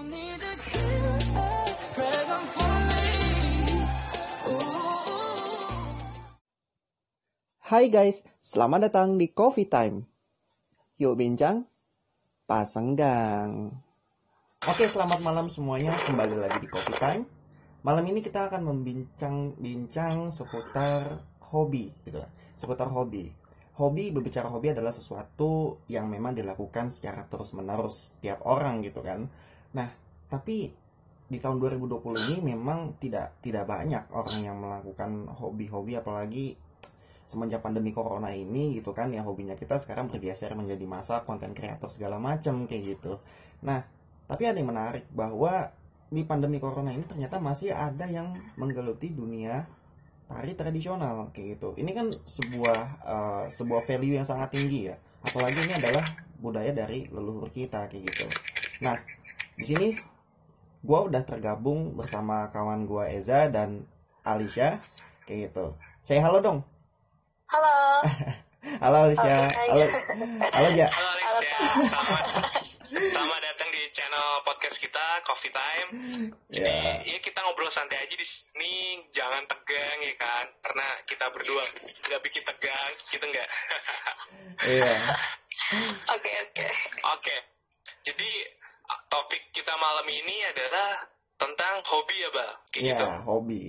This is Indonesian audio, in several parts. Hai guys, selamat datang di Coffee Time. Yuk bincang, pasang dang. Oke, selamat malam semuanya. Kembali lagi di Coffee Time. Malam ini kita akan membincang seputar hobi, gitu lah. Seputar hobi. Berbicara hobi adalah sesuatu yang memang dilakukan secara terus-menerus tiap orang, gitu kan. Nah, tapi di tahun 2020 ini memang tidak banyak orang yang melakukan hobi-hobi, apalagi semenjak pandemi corona ini gitu kan, ya hobinya kita sekarang bergeser menjadi masak, konten kreator segala macam kayak gitu. Nah, tapi ada yang menarik bahwa di pandemi corona ini ternyata masih ada yang menggeluti dunia tari tradisional kayak gitu. Ini kan sebuah value yang sangat tinggi ya. Apalagi ini adalah budaya dari leluhur kita kayak gitu. Nah, di sini gua udah tergabung bersama kawan gua Eza dan Alesya kayak gitu. Say halo dong. Halo. Halo Alesya. Halo ya. Halo. Selamat datang di channel podcast kita Coffee Time. Yeah. Jadi ya kita ngobrol santai aja di sini, jangan tegang ya kan. Karena kita berdua enggak bikin tegang, gitu enggak? Iya. Oke. Jadi topik kita malam ini adalah tentang hobi ya, Ba. Iya, gitu. Hobi.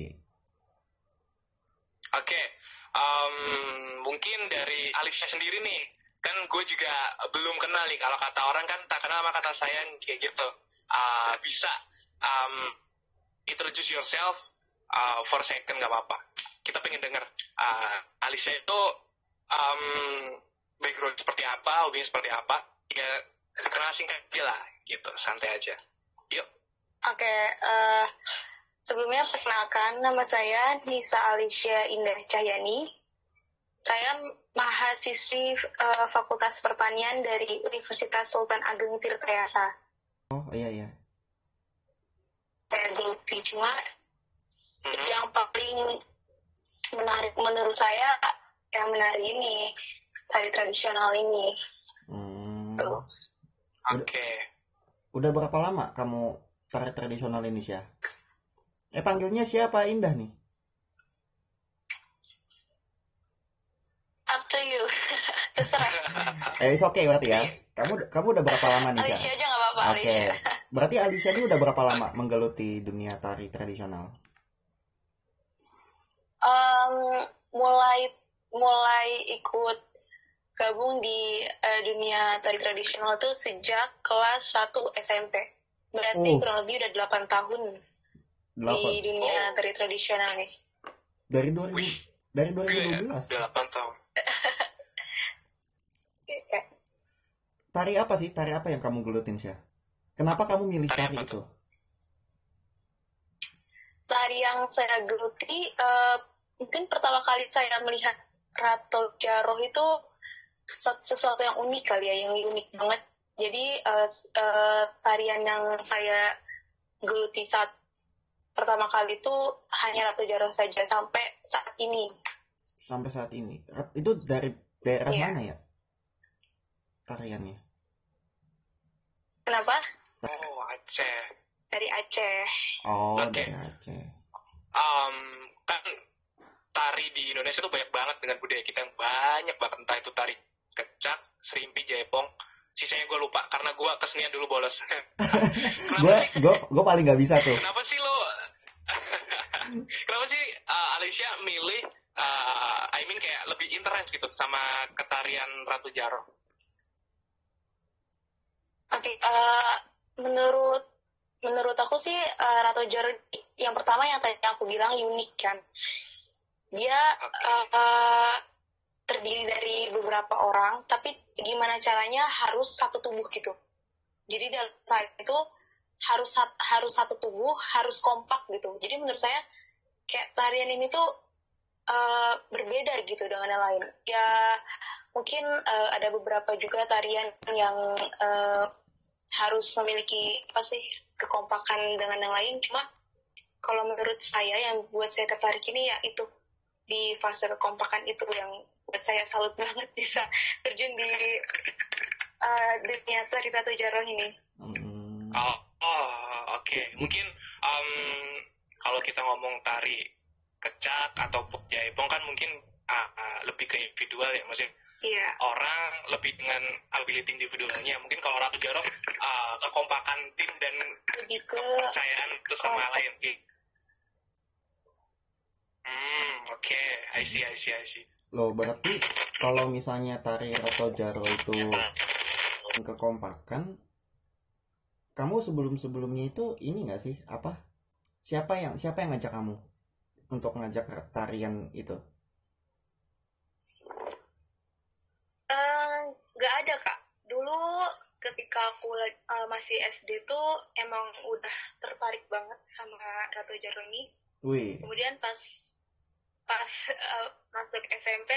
Oke. Mungkin dari Alesya sendiri nih, kan gue juga belum kenal nih. Kalau kata orang kan tak kenal sama kata sayang kayak gitu. Bisa introduce yourself for a second gak apa-apa. Kita pengen denger Alesya itu background seperti apa, hobinya seperti apa. Ya kenal singkat aja lah gitu, santai aja. Yuk. Oke, sebelumnya perkenalkan, nama saya Nisa Alesya Indah Cahyani. Saya mahasiswi Fakultas Pertanian dari Universitas Sultan Ageng Tirtayasa. Oh iya. Cuma yang paling menarik menurut saya yang menarik ini tari tradisional ini. Oke. Udah berapa lama kamu tari tradisional ini sih? Panggilnya siapa Indah nih? Up to you. Terserah. It's okay berarti ya. Kamu udah berapa lama nih, Alesya? Alesya aja enggak apa-apa. Oke. Okay. Berarti Alesya ini udah berapa lama menggeluti dunia tari tradisional? Mulai ikut gabung di dunia tari tradisional tuh sejak kelas 1 SMP. Berarti kurang lebih udah 8 tahun. Di dunia tari tradisional nih. Dari 2012. 8 tahun. Tari apa sih? Tari apa yang kamu gelutin, Syah? Kenapa kamu milih tari itu? Tari yang saya geluti, mungkin pertama kali saya melihat Ratoh Jaroe itu sesuatu yang unik kali ya, yang unik banget. Jadi tarian yang saya geluti saat pertama kali itu hanya Ratoh Jaroe saja sampai saat ini. Itu dari daerah mana ya tariannya? Kenapa? Aceh. Dari Aceh. Dari Aceh. Kan tari di Indonesia tuh banyak banget dengan budaya kita yang banyak banget, entah itu tari kecak, serimpi, jaipong, sisanya gue lupa karena gue kesenian dulu bolos. gue paling nggak bisa tuh. Kenapa sih lo? Kenapa sih Alesya milih kayak lebih interest gitu sama ketarian Ratoh Jaroe? Oke, menurut aku sih Ratoh Jaroe yang pertama yang tadi aku bilang unik kan. Dia terdiri dari beberapa orang, tapi gimana caranya harus satu tubuh gitu. Jadi dalam tarian itu harus satu tubuh, harus kompak gitu. Jadi menurut saya kayak tarian ini tuh berbeda gitu dengan yang lain. Ya mungkin ada beberapa juga tarian yang harus memiliki kekompakan dengan yang lain. Cuma kalau menurut saya yang buat saya tertarik ini ya itu di fase kekompakan itu yang buat saya salut banget bisa terjun di dunia tari Ratoh Jaroe ini. Oke, mungkin kalau kita ngomong tari kecak atau jaipong kan mungkin lebih ke individual ya, maksudnya orang lebih dengan ability individualnya. Mungkin kalau Ratoh Jaroe kekompakan tim dan lebih ke kepercayaan itu sama lain. Oke, I see. Loh, berarti kalau misalnya tari Ratoh Jaroe itu kekompakan, kamu sebelumnya itu ini nggak sih apa? Siapa yang ngajak kamu untuk ngajak tarian itu? Nggak ada kak. Dulu ketika aku masih SD tuh emang udah tertarik banget sama Ratoh Jaroe ini. Wih. Kemudian pas masuk SMP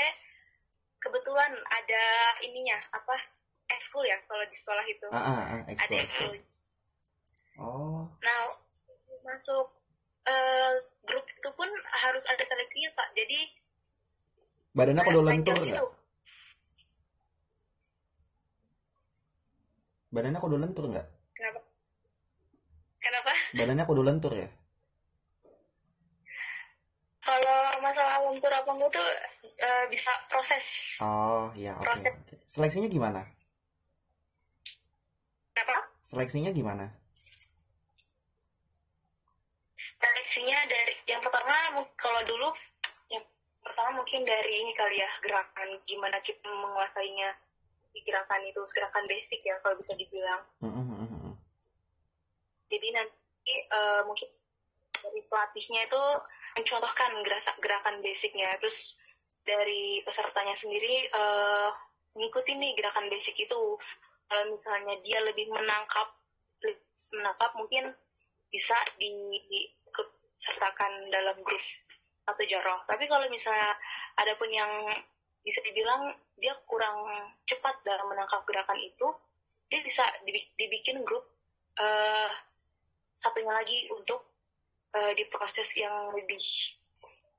kebetulan ada ininya apa ekskul ya kalau di sekolah itu ada ekskul. Nah masuk grup itu pun harus ada seleksinya pak, jadi badannya kalau lentur nggak? Kenapa? Badannya kudu lentur ya? Kalau masalah lentur apa enggak tuh bisa proses. Oh iya. Proses. Okay. Seleksinya gimana? Apa? Seleksinya gimana? Seleksinya dari yang pertama kalau dulu mungkin dari ini kali ya, gerakan gimana kita menguasainya. Gerakan itu gerakan basic ya kalau bisa dibilang. Jadi nanti mungkin dari pelatihnya itu mencontohkan gerakan basicnya, terus dari pesertanya sendiri ngikutin nih gerakan basic itu. Kalau misalnya dia lebih menangkap mungkin bisa disertakan dalam grup atau Jaroe. Tapi kalau misalnya ada pun yang bisa dibilang dia kurang cepat dalam menangkap gerakan itu, dia bisa dibikin grup satunya lagi untuk diproses yang lebih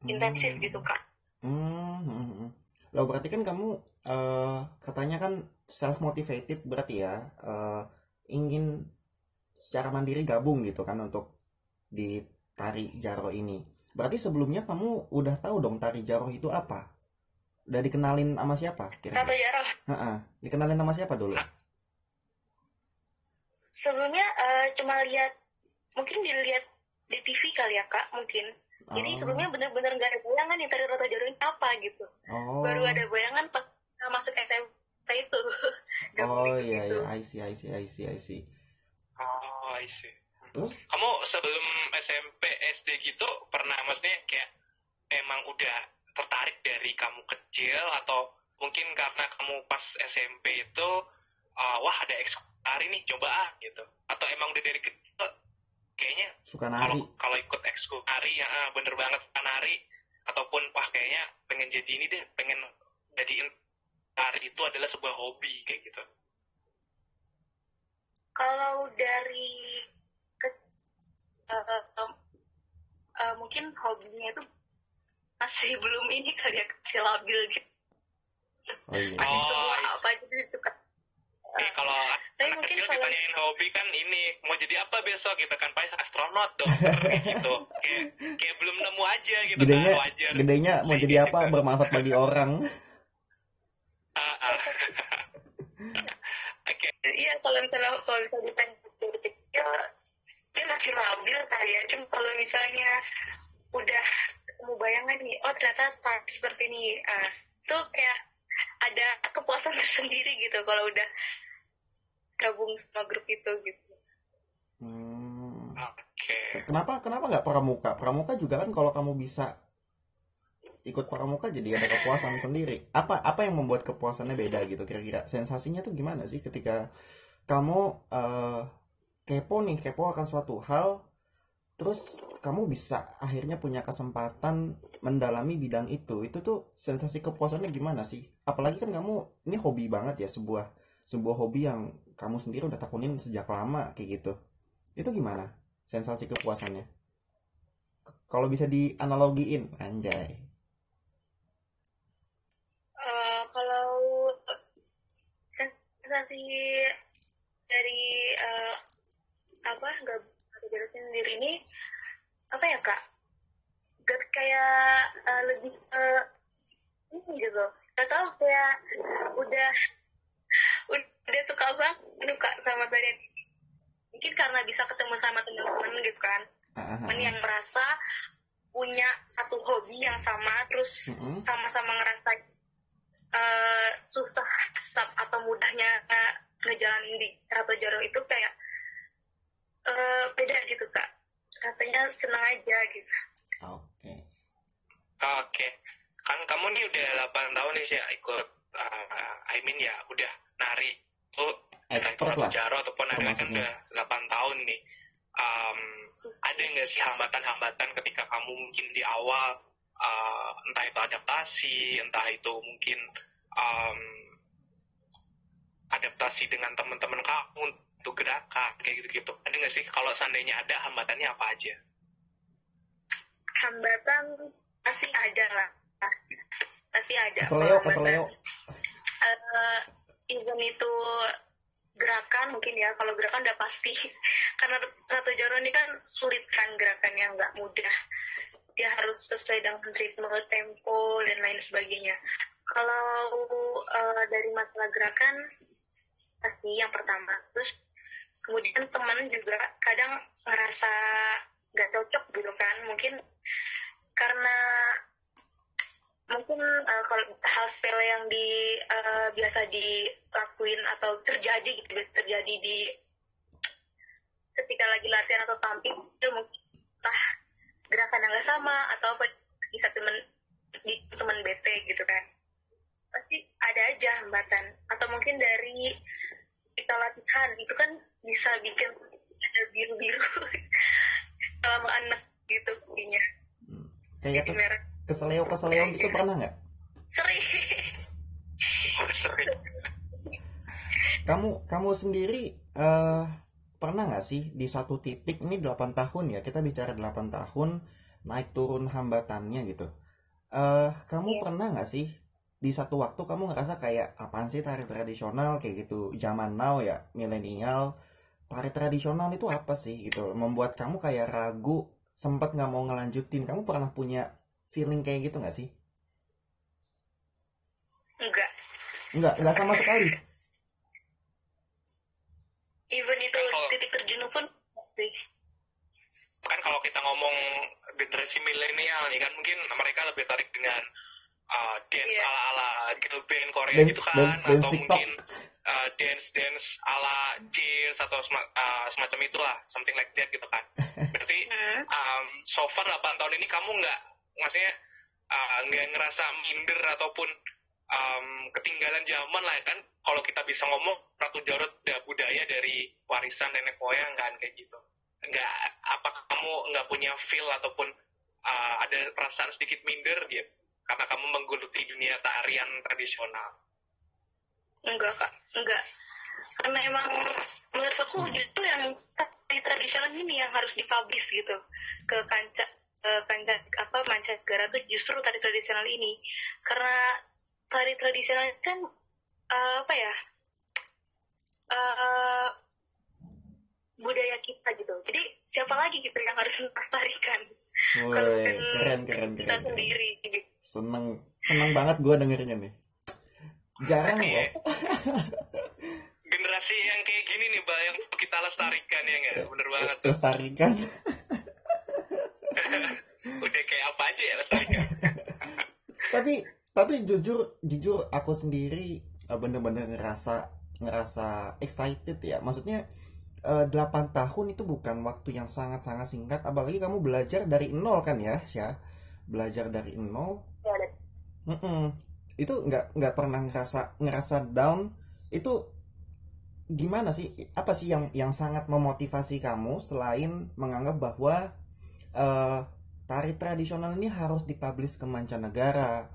intensif gitu kak. Loh berarti kan kamu katanya kan self motivated berarti ya, ingin secara mandiri gabung gitu kan untuk di tari Jaroe ini. Berarti sebelumnya kamu udah tahu dong tari Jaroe itu apa? Udah dikenalin sama siapa kira-kira? Ratoh Jaroe. Dikenalin sama siapa dulu? Sebelumnya cuma lihat, mungkin dilihat di TV kali ya kak mungkin. Jadi sebelumnya benar-benar nggak ada bayangan nih tari Ratoh Jaroe apa gitu. Baru ada bayangan pas masuk SMA itu. Iya. I see. Terus? Kamu sebelum SMP SD gitu pernah maksudnya kayak emang udah tertarik dari kamu kecil atau mungkin karena kamu pas SMP itu wah ada ekskul tari nih coba gitu, atau emang udah dari kecil kayaknya suka nari? Kalau ikut ekskul tari ya bener banget suka nari, ataupun wah kayaknya pengen jadi ini deh, pengen jadiin tari itu adalah sebuah hobi kayak gitu. Kalau dari mungkin hobinya itu masih belum ini kali ya, masih labil gitu. Masih semua apa aja suka. Kalau anak kecil ditanyain hobi kan ini, mau jadi apa besok gitu kan, pasti astronot dong gitu. Kayak belum nemu aja gitu. Gedenya mau jadi apa gitu. Bermanfaat bagi orang. Oke. Iya kalau misalnya ditanya dari kecil dia masih labil kali ya, cuma kalau misalnya udah mau bayangan nih, ternyata tari seperti ini, tuh kayak ada kepuasan tersendiri gitu kalau udah gabung sama grup itu gitu. Oke. Kenapa nggak pramuka? Pramuka juga kan kalau kamu bisa ikut pramuka jadi ada kepuasan sendiri. Apa yang membuat kepuasannya beda gitu kira-kira? Sensasinya tuh gimana sih ketika kamu kepo akan suatu hal? Terus kamu bisa akhirnya punya kesempatan mendalami bidang itu tuh sensasi kepuasannya gimana sih? Apalagi kan kamu ini hobi banget ya, sebuah hobi yang kamu sendiri udah tekunin sejak lama kayak gitu. Itu gimana sensasi kepuasannya? Kalau bisa dianalogiin, anjay. Kalau sensasi dari apa? Gak Jaroe sendiri ini apa ya Kak? Gak kayak lebih ini gitu. Gak tau kayak udah suka banget Kak sama tarian. Mungkin karena bisa ketemu sama teman-teman gitu kan. Teman yang merasa punya satu hobi yang sama, terus sama-sama ngerasain susah atau mudahnya ngejalanin di Ratoh Jaroe itu kayak beda gitu Kak, rasanya seneng aja gitu. Oke. Kan kamu nih udah 8 tahun nih sih ya, ikut ya udah nari tuh Ratoh Jaroe ataupun nari kan udah 8 tahun nih. Ada nggak sih hambatan-hambatan ketika kamu mungkin di awal entah itu adaptasi, entah itu mungkin adaptasi dengan teman-teman kamu untuk gerakan kayak gitu-gitu, ada nggak sih? Kalau seandainya ada, hambatannya apa aja? Hambatan pasti ada lah, pasti ada. Keseleo. Even itu gerakan mungkin ya, kalau gerakan udah pasti karena Ratoh Jaroe ini kan sulit kan gerakannya, nggak mudah, dia harus sesuai dengan ritme, tempo dan lain sebagainya. Kalau dari masalah gerakan pasti yang pertama, terus kemudian teman juga kadang ngerasa nggak cocok gitu kan, mungkin karena kalau hal sepele yang biasa dilakuin atau terjadi di ketika lagi latihan atau tampil itu mungkin gerakan yang nggak sama atau apa, bisa teman BT gitu kan, pasti ada aja hambatan. Atau mungkin dari kita latihan itu kan bisa bikin biru-biru sama anak gitu punya. Kayak merah. Keseleo gitu pernah nggak? Sering. Kamu sendiri pernah nggak sih di satu titik, ini 8 tahun ya, kita bicara 8 tahun naik turun hambatannya gitu. Kamu pernah nggak sih di satu waktu kamu ngerasa kayak apaan sih tari tradisional kayak gitu, zaman now ya, milenial, tari tradisional itu apa sih gitu, membuat kamu kayak ragu, sempat nggak mau ngelanjutin. Kamu pernah punya feeling kayak gitu nggak sih? Nggak sama sekali. Even itu kan titik terjenuh pun sih. Kan kalau kita ngomong generasi milenial nih kan mungkin mereka lebih tarik dengan dance ala girl band Korea gitu kan, dance atau TikTok. Mungkin dance ala jazz atau semacam itulah, something like that gitu kan. Berarti so far 8 tahun ini kamu nggak ngerasa minder ataupun ketinggalan zaman lah kan, kalau kita bisa ngomong Ratoh Jaroe budaya dari warisan nenek moyang kan kayak gitu. Apa kamu nggak punya feel ataupun ada perasaan sedikit minder gitu karena kamu menggeluti dunia tarian tradisional? Enggak Kak, enggak, karena emang menurut aku itu yang tari tradisional ini yang harus dipublish gitu ke mancanegara tuh justru tari tradisional ini, karena tari tradisional kan budaya kita gitu, jadi siapa lagi gitu yang harus melestarikan kalau kita sendiri gitu. Seneng banget gue dengernya nih, jarang loh generasi yang kayak gini nih Mbak, yang kita lestarikan ya nggak, bener banget tuh. Lestarikan udah kayak apa aja ya lestarikan. tapi jujur aku sendiri bener-bener ngerasa excited ya, maksudnya 8 tahun itu bukan waktu yang sangat-sangat singkat, apalagi kamu belajar dari nol kan ya Sya, belajar dari nol itu nggak pernah ngerasa down. Itu gimana sih, apa sih yang sangat memotivasi kamu selain menganggap bahwa tari tradisional ini harus dipublish ke mancanegara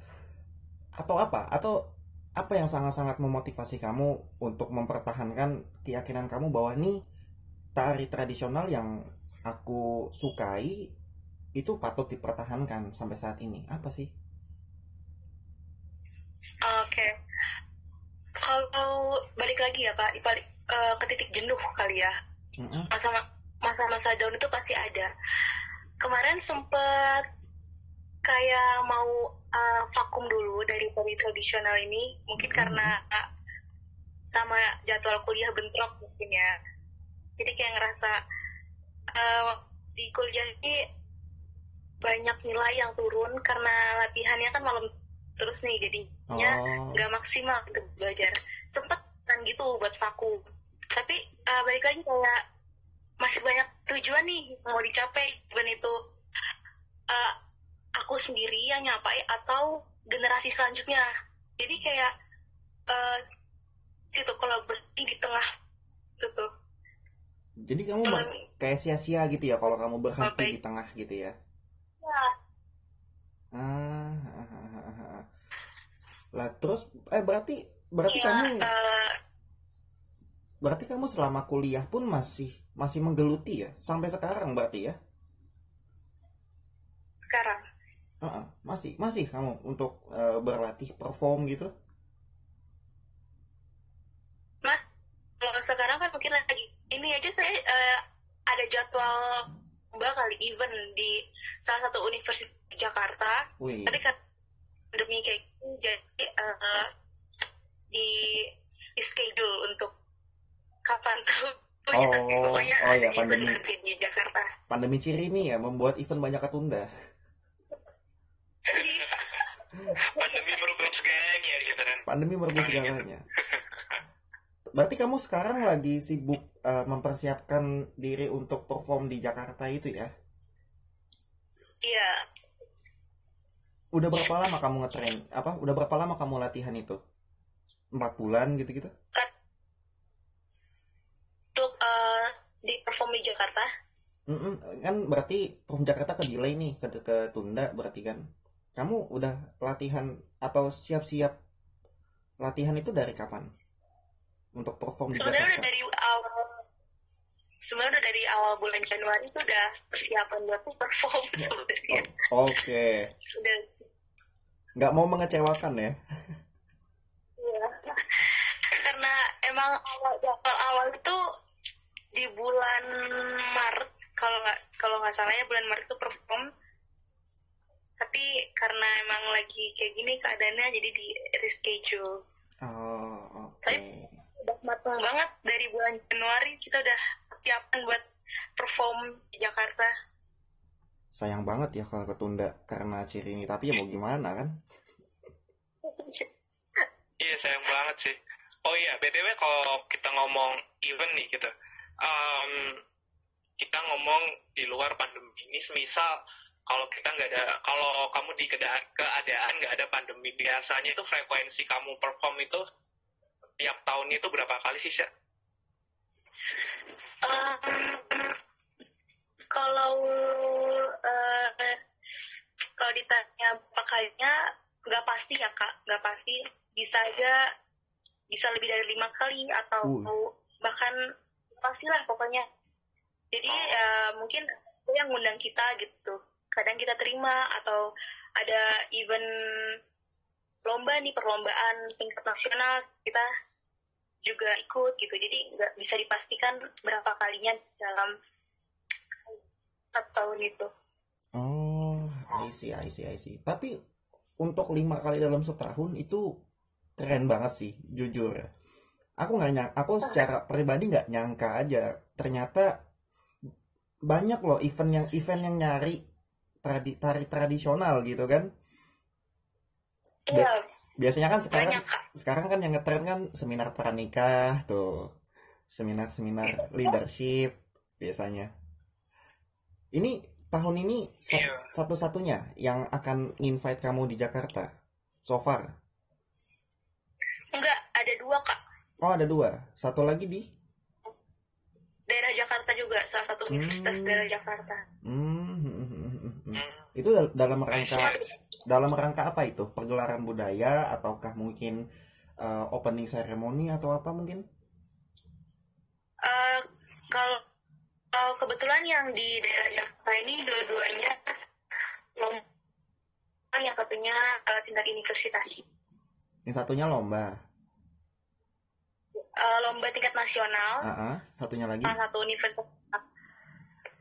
atau apa yang sangat-sangat memotivasi kamu untuk mempertahankan keyakinan kamu bahwa nih tari tradisional yang aku sukai itu patut dipertahankan sampai saat ini, apa sih? Oke. Kalau balik lagi ya Pak, ke titik jenuh kali ya, sama masa-masa down itu pasti ada. Kemarin sempet kayak mau vakum dulu dari poli tradisional ini, mungkin karena sama jadwal kuliah bentrok mungkin ya. Jadi kayak ngerasa di kuliah ini banyak nilai yang turun karena latihannya kan malam terus nih, jadinya nggak maksimal untuk belajar. Sempet kan gitu buat vakum, tapi balik lagi kayak masih banyak tujuan nih mau dicapai, bukan itu aku sendiri yang nyapai atau generasi selanjutnya. Jadi kayak itu kalau berhenti di tengah gitu. Jadi kamu kayak sia-sia gitu ya kalau kamu berhenti di tengah gitu ya? Ya. Lah terus berarti ya, berarti kamu selama kuliah pun masih menggeluti ya sampai sekarang berarti ya? Sekarang. Masih kamu untuk berlatih perform gitu? Mas, kalau sekarang kan mungkin lagi ini aja saya ada jadwal bakal event di salah satu universitas di Jakarta. Wih. Tapi kan pandemi kayak gini jadi di schedule untuk kapan tuh punya pokoknya ada event nanti di Jakarta. Pandemi ciri ini ya membuat event banyak ketunda. Pandemi merubah segalanya gitu kan. Pandemi merubah segalanya. Berarti kamu sekarang lagi sibuk mempersiapkan diri untuk perform di Jakarta itu ya? Iya. Udah berapa lama kamu ngetrain? Apa? Udah berapa lama kamu latihan itu? 4 bulan gitu-gitu? Untuk di perform di Jakarta? Kan berarti perform Jakarta ke-delay nih, ketunda berarti kan. Kamu udah latihan atau siap-siap latihan itu dari kapan? Untuk perform di Jakarta? Sebenarnya dari awal bulan Januari itu udah persiapan buat perform sebenarnya. Oke. Udah. Nggak mau mengecewakan ya? Iya. Karena emang awal itu di bulan Maret kalau nggak salahnya bulan Maret itu perform. Tapi karena emang lagi kayak gini keadaannya jadi di reschedule. Oh, oke. Okay. Udah matang banget dari bulan Januari kita udah persiapan buat perform di Jakarta. Sayang banget ya kalau ketunda karena ciri ini, tapi ya mau gimana kan? Iya sayang banget sih. Oh iya, BTW kalau kita ngomong event nih gitu, kita ngomong di luar pandemi ini, semisal kalau kamu di keadaan nggak ada pandemi, biasanya itu frekuensi kamu perform itu tiap tahunnya itu berapa kali sih, Sya? Kalau ditanya berapa kalinya, nggak pasti ya, Kak. Nggak pasti. Bisa lebih dari 5 kali atau bahkan pastilah pokoknya. Jadi mungkin yang ngundang kita gitu. Kadang kita terima atau ada event lomba nih, perlombaan tingkat nasional kita juga ikut gitu. Jadi nggak bisa dipastikan berapa kalinya dalam satu tahun itu. I see. Tapi untuk 5 kali dalam setahun itu keren banget sih, jujur. Aku secara pribadi nggak nyangka aja. Ternyata banyak loh event yang nyari tari tradisional gitu kan. Biasanya kan sekarang kan yang ngetren kan seminar pranikah tuh, seminar leadership biasanya. Ini tahun ini satu-satunya yang akan invite kamu di Jakarta so far? Enggak, ada 2 Kak. Oh ada 2, satu lagi di daerah Jakarta juga, salah satu universitas daerah Jakarta. Itu dalam rangka apa itu? Pergelaran budaya ataukah mungkin opening ceremony atau apa mungkin? Kalau kebetulan yang di daerah Jakarta ini dua-duanya lomba, yang satunya tingkat universitas. Yang satunya lomba? Lomba tingkat nasional. Satunya lagi? Salah satu universitas.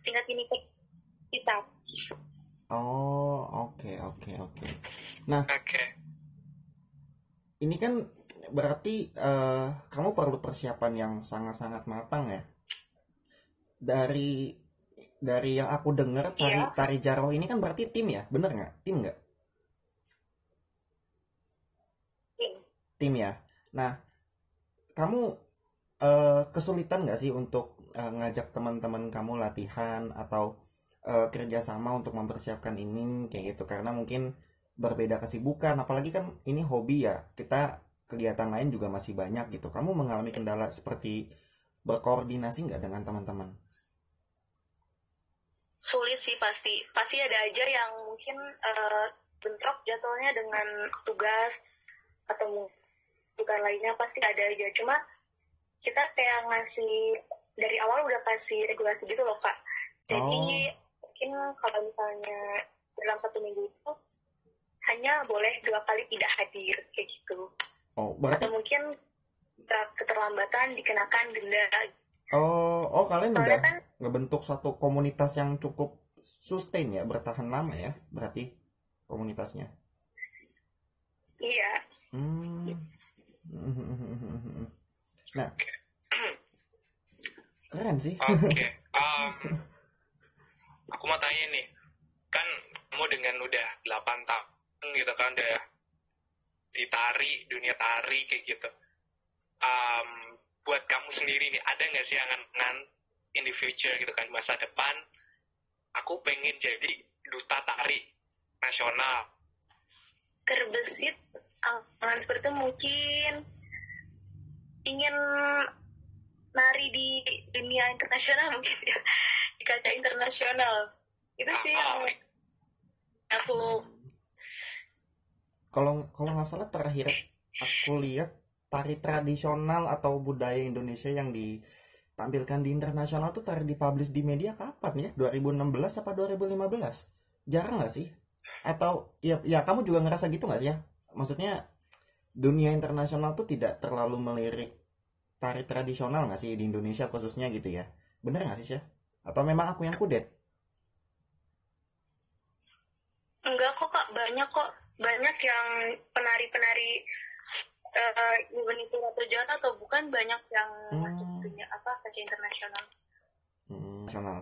tingkat universitas. Oh, oke. Nah, ini kan berarti kamu perlu persiapan yang sangat-sangat matang ya. Dari yang aku dengar tari Jaroe ini kan berarti tim ya, bener nggak? Tim nggak? Tim ya. Nah, kamu kesulitan nggak sih untuk ngajak teman-teman kamu latihan atau kerjasama untuk mempersiapkan ini kayak gitu? Karena mungkin berbeda kesibukan, apalagi kan ini hobi ya. Kita kegiatan lain juga masih banyak gitu. Kamu mengalami kendala seperti berkoordinasi nggak dengan teman-teman? Sulit sih pasti ada aja yang mungkin bentrok jatuhnya dengan tugas atau bukan lainnya, pasti ada aja. Cuma kita kayak ngasih dari awal udah kasih regulasi gitu loh kak, jadi mungkin kalau misalnya dalam satu minggu itu hanya boleh 2 kali tidak hadir kayak gitu. Atau mungkin keterlambatan dikenakan denda. Kalian soalnya udah kan ngebentuk suatu komunitas yang cukup sustain ya, bertahan lama ya berarti komunitasnya. Iya. Nah, keren sih. Oke. Aku mau tanya nih, kan kamu dengan udah 8 tahun gitu kan udah di tari, dunia tari kayak gitu. Buat kamu sendiri nih, ada nggak sih angan-angan in the future gitu kan, masa depan aku pengen jadi duta tari nasional? Terbesit angan seperti itu, mungkin ingin nari di dunia internasional mungkin ya, di kaca internasional itu sih yang aku. Kalau nggak salah terakhir aku lihat tari tradisional atau budaya Indonesia yang ditampilkan di internasional tuh tari dipublish di media kapan ya? 2016 apa 2015? Jarang nggak sih? Atau ya kamu juga ngerasa gitu nggak sih ya? Maksudnya dunia internasional tuh tidak terlalu melirik tari tradisional nggak sih di Indonesia khususnya gitu ya? Bener nggak sih ya? Atau memang aku yang kudet? Enggak kok kak, banyak yang penari-penari itu Ratoh Jaroe atau bukan, banyak yang masuk dunia kaca internasional. Nasional.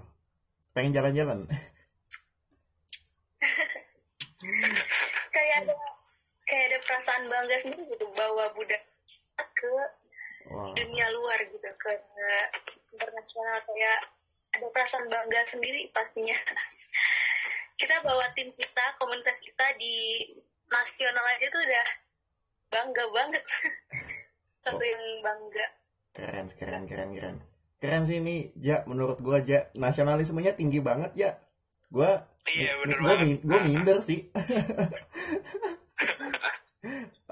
Pengen jalan-jalan. kayak ada perasaan bangga sendiri gitu bawa budaya ke dunia luar gitu, ke internasional, kayak ada perasaan bangga sendiri pastinya. Kita bawa tim kita, komunitas kita di nasional aja tuh udah bangga banget. Satu yang bangga. Keren sih ini, Ja. Menurut gue, Ja, nasionalismenya tinggi banget, Ja. Gue minder sih.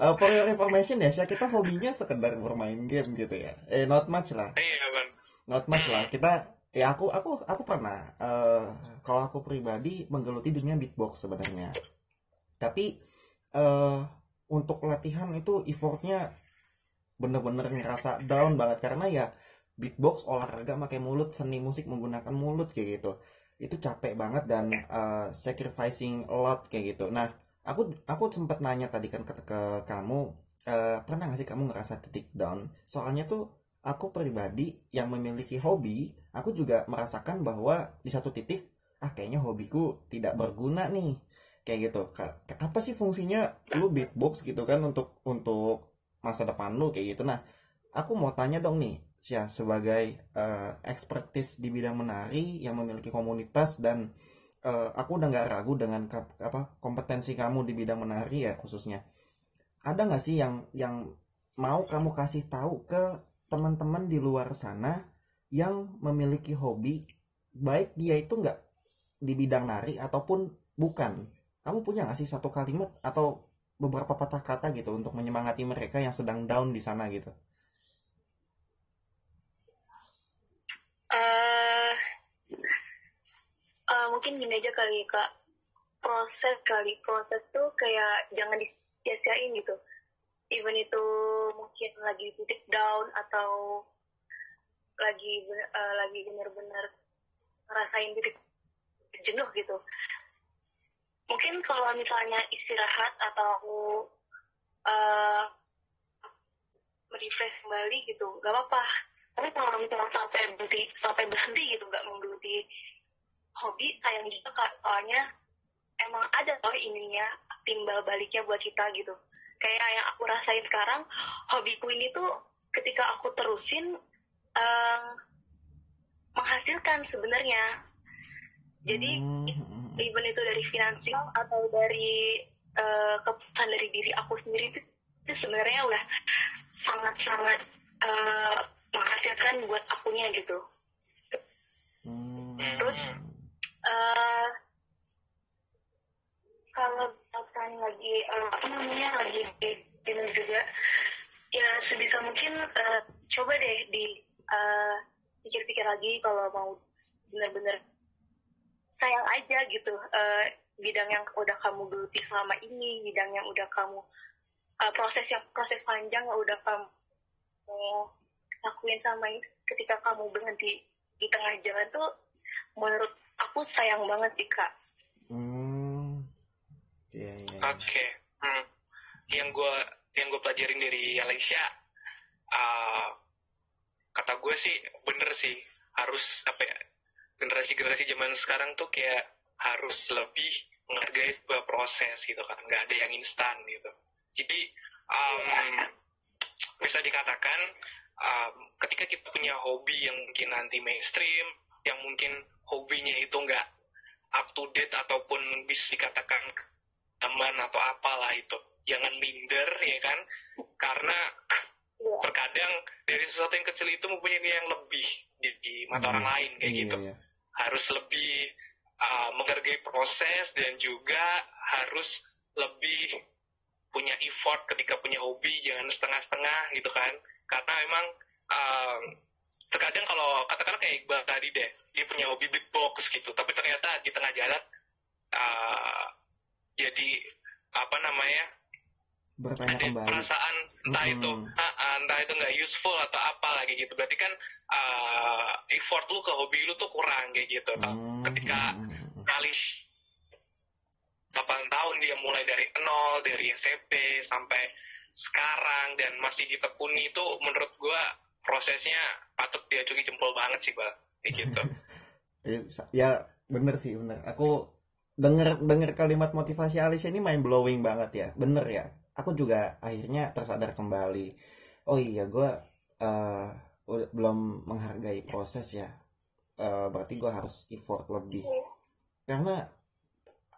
For your information ya, Sya, kita hobinya sekedar bermain game gitu ya. Not much lah. Iya, Bang. Not much lah. Kita aku pernah kalau aku pribadi menggeluti dunia beatbox sebenarnya. Tapi untuk latihan itu effortnya bener-bener ngerasa down banget, karena ya beatbox olahraga pakai mulut, seni musik menggunakan mulut kayak gitu. Itu capek banget dan sacrificing a lot kayak gitu. Nah, aku sempat nanya tadi kan ke kamu, pernah gak sih kamu ngerasa titik down? Soalnya tuh aku pribadi yang memiliki hobi, aku juga merasakan bahwa di satu titik kayaknya hobiku tidak berguna nih. Kayak gitu. Apa sih fungsinya lu beatbox gitu kan untuk masa depan lu kayak gitu. Nah, aku mau tanya dong nih, Sya, sebagai expertise di bidang menari yang memiliki komunitas dan aku udah nggak ragu dengan kompetensi kamu di bidang menari ya khususnya. Ada nggak sih yang mau kamu kasih tahu ke teman-teman di luar sana yang memiliki hobi, baik dia itu nggak di bidang nari ataupun bukan? Kamu punya nggak sih satu kalimat atau beberapa patah kata gitu untuk menyemangati mereka yang sedang down di sana gitu? Mungkin gini aja kali kak, proses tuh kayak jangan disia-siain gitu. Even itu mungkin lagi titik down atau lagi benar-benar ngerasain titik jenuh gitu. Mungkin kalau misalnya istirahat atau merefresh kembali gitu, nggak apa-apa. Tapi kalau misalnya sampai berhenti gitu, nggak menggeluti hobi, sayang juga kak, soalnya emang ada loh ininya timbal baliknya buat kita gitu. Kayak yang aku rasain sekarang, hobiku ini tuh ketika aku terusin menghasilkan sebenarnya. Jadi even itu dari finansial atau dari keputusan dari diri aku sendiri itu sebenarnya udah sangat-sangat menghasilkan buat akunya gitu. Terus kalau misalkan lagi jenuh juga, ya sebisa mungkin coba deh di pikir-pikir lagi kalau mau benar-benar sayang aja gitu bidang yang udah kamu geluti selama ini, bidang yang udah kamu proses panjang udah kamu lakuin sama ini, ketika kamu berhenti di tengah jalan tuh menurut aku sayang banget sih kak. Oke. Yang gue pelajarin dari Alesya, kata gue sih bener sih, harus generasi zaman sekarang tuh kayak harus lebih menghargai sebuah proses gitu kan, nggak ada yang instan gitu. Jadi bisa dikatakan ketika kita punya hobi yang mungkin anti mainstream, yang mungkin hobinya itu nggak up to date ataupun bisa dikatakan teman atau apalah itu, jangan minder ya kan, karena terkadang dari sesuatu yang kecil itu mempunyai nilai yang lebih di mata orang lain kayak gitu. Harus lebih menghargai proses dan juga harus lebih punya effort ketika punya hobi, jangan setengah-setengah gitu kan. Karena memang terkadang kalau katakanlah kayak Iqbal tadi deh, dia punya hobi big box gitu, tapi ternyata di tengah jalan jadi bertanya kembali perasaan entah itu nggak useful atau apa lagi gitu, berarti kan effort lu ke hobi lu tuh kurang kayak gitu. Ketika kali 8 tahun dia mulai dari nol, dari SMP sampai sekarang dan masih ditekuni, itu menurut gue prosesnya patut diacungi jempol banget sih Bang, gitu. Ya bener. Aku denger kalimat motivasi Alesya ini mind blowing banget ya, bener ya. Aku juga akhirnya tersadar kembali. Oh iya, gue belum menghargai proses ya. Berarti gue harus effort lebih. Karena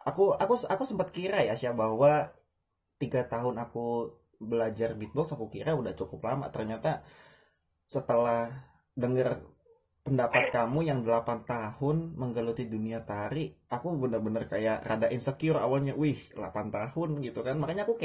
aku sempat kira ya Alesya bahwa 3 tahun aku belajar beatbox aku kira udah cukup lama. Ternyata setelah dengar pendapat kamu yang 8 tahun menggeluti dunia tari, aku benar-benar kayak rada insecure awalnya. 8 tahun gitu kan. Makanya aku kayak